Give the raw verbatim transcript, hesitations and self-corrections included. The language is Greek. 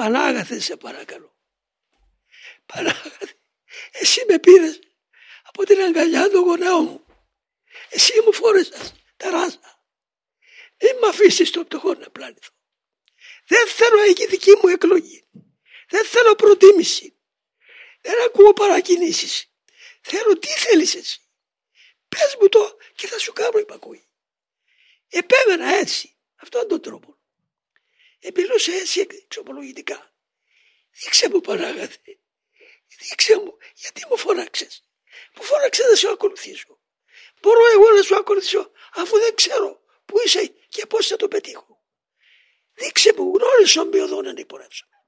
Πανάγαθε, σε παρακαλώ. Πανάγαθε, εσύ με πήρες από την αγκαλιά των γονέων μου. Εσύ μου φόρεσες τα ράζα. Μην μ' αφήσεις το πτωχό να πλάνηθω. Δεν θέλω εκεί δική μου εκλογή. Δεν θέλω προτίμηση. Δεν ακούω παρακινήσεις. Θέλω τι θέλεις εσύ. Πες μου το και θα σου κάνω υπακούη. Επέμενα έτσι, αυτόν τον τρόπο. Επιλούσα έτσι εξομολογητικά. Δείξε μου, Πανάγαθε, δείξε μου, γιατί μου φώναξες. Μου φώναξες να σου ακολουθήσω. Μπορώ εγώ να σου ακολουθήσω, αφού δεν ξέρω που είσαι και πώς θα το πετύχω. Δείξε μου, γνώρισε ομοιοδόν αν υπορέψαμε.